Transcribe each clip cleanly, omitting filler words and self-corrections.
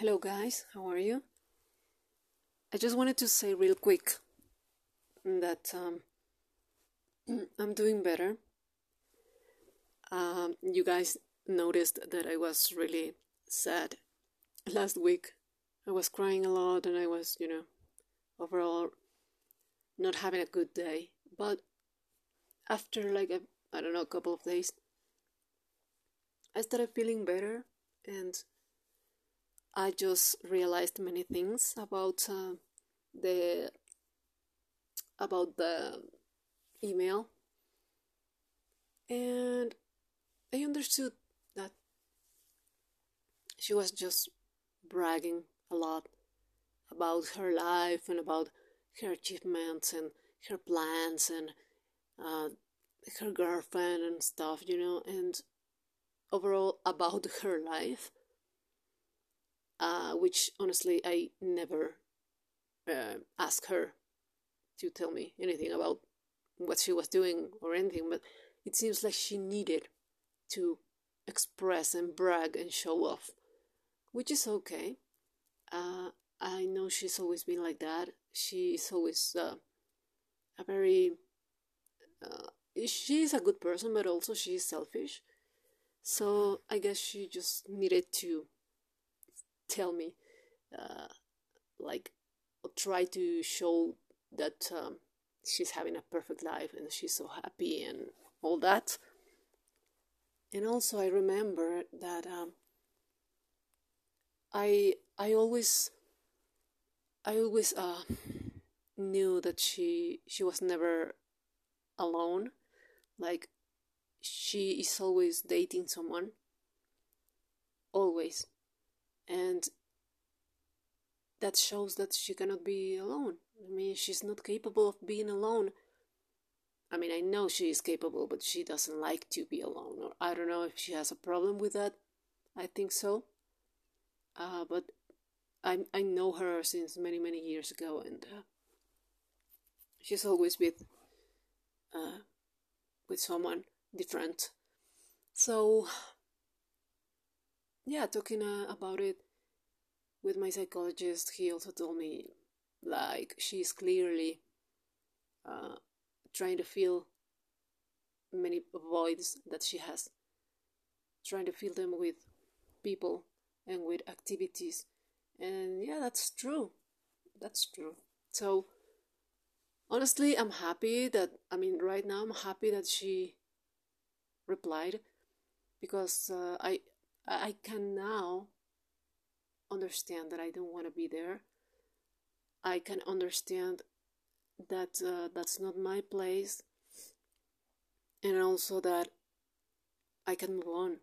Hello guys, how are you? I just wanted to say real quick that I'm doing better. You guys noticed that I was really sad last week. I was crying a lot and I was, overall not having a good day. But after a couple of days, I started feeling better and I just realized many things about the email, and I understood that she was just bragging a lot about her life and about her achievements and her plans and her girlfriend and stuff, and overall about her life. Which honestly I never asked her to tell me anything about what she was doing or anything, but it seems like she needed to express and brag and show off, which is okay. I know she's always been like that. She's always she's a good person, but also she's selfish, so I guess she just needed to tell me, try to show that she's having a perfect life and she's so happy and all that. And also I remember that I always knew that she was never alone. Like, she is always dating someone, always. And that shows that she cannot be alone. I mean, she's not capable of being alone. I mean, I know she is capable, but she doesn't like to be alone. Or I don't know if she has a problem with that. I think so. But I know her since many, many years ago. And she's always with someone different. So yeah, talking about it with my psychologist, he also told me, she's clearly trying to fill many voids that she has, trying to fill them with people and with activities. And yeah, that's true. So honestly, I'm happy that, right now I'm happy that she replied, because I can now understand that I don't want to be there. I can understand that that's not my place, and also that I can move on.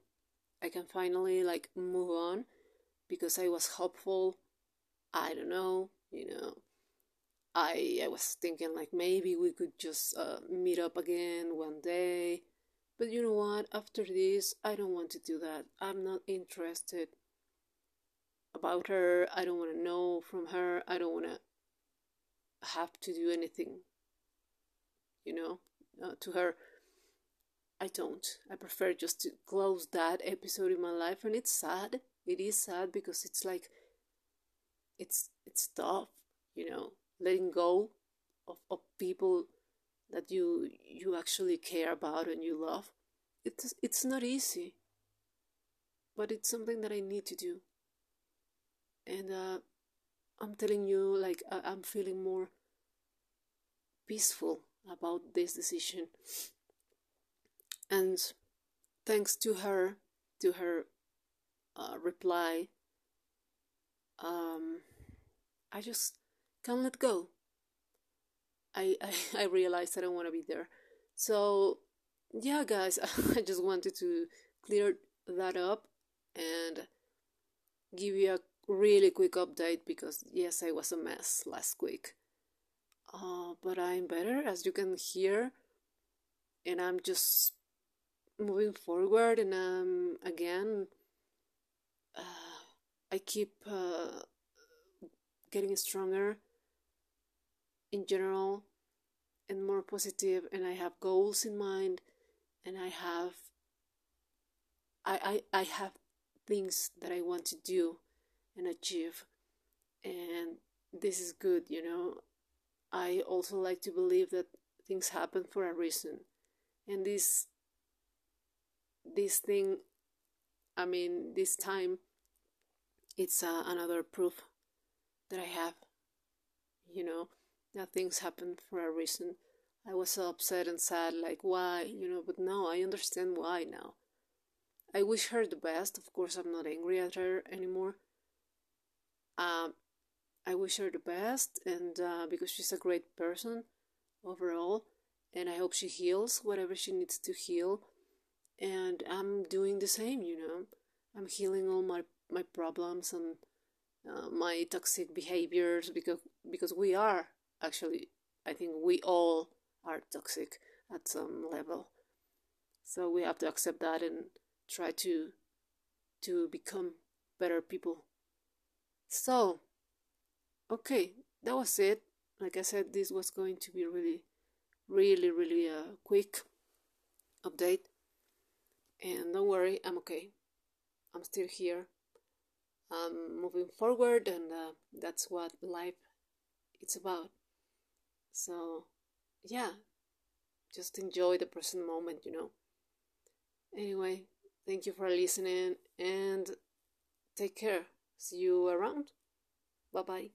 I can finally move on, because I was hopeful. I don't know, I was thinking maybe we could just meet up again one day. But you know what, after this, I don't want to do that. I'm not interested about her. I don't want to know from her. I don't want to have to do anything, to her. I don't. I prefer just to close that episode in my life. And it's sad. It is sad, because it's it's tough, letting go of people that you actually care about and you love. It's not easy, but it's something that I need to do. And I'm telling you, I'm feeling more peaceful about this decision. And thanks to her, reply, I just can't let go. I realized I don't want to be there. So yeah, guys, I just wanted to clear that up and give you a really quick update, because yes, I was a mess last week. But I'm better, as you can hear, and I'm just moving forward. And I keep getting stronger in general and more positive, and I have goals in mind, and I have I have things that I want to do and achieve, and this is good, you know. I also like to believe that things happen for a reason, and this thing, I mean, this time, it's another proof that I have, you know, that things happen for a reason. I was so upset and sad, like, why, you know, but no, I understand why now. I wish her the best. Of course, I'm not angry at her anymore. I wish her the best, and because she's a great person overall, and I hope she heals whatever she needs to heal, and I'm doing the same, you know. I'm healing all my problems and my toxic behaviors, because we are, actually, I think we all are toxic at some level. So we have to accept that and try to become better people. So, okay, that was it. Like I said, this was going to be really quick update. And don't worry, I'm okay. I'm still here. I'm moving forward, and that's what life it's about. So, yeah, just enjoy the present moment, you know. Anyway, thank you for listening, and take care. See you around. Bye-bye.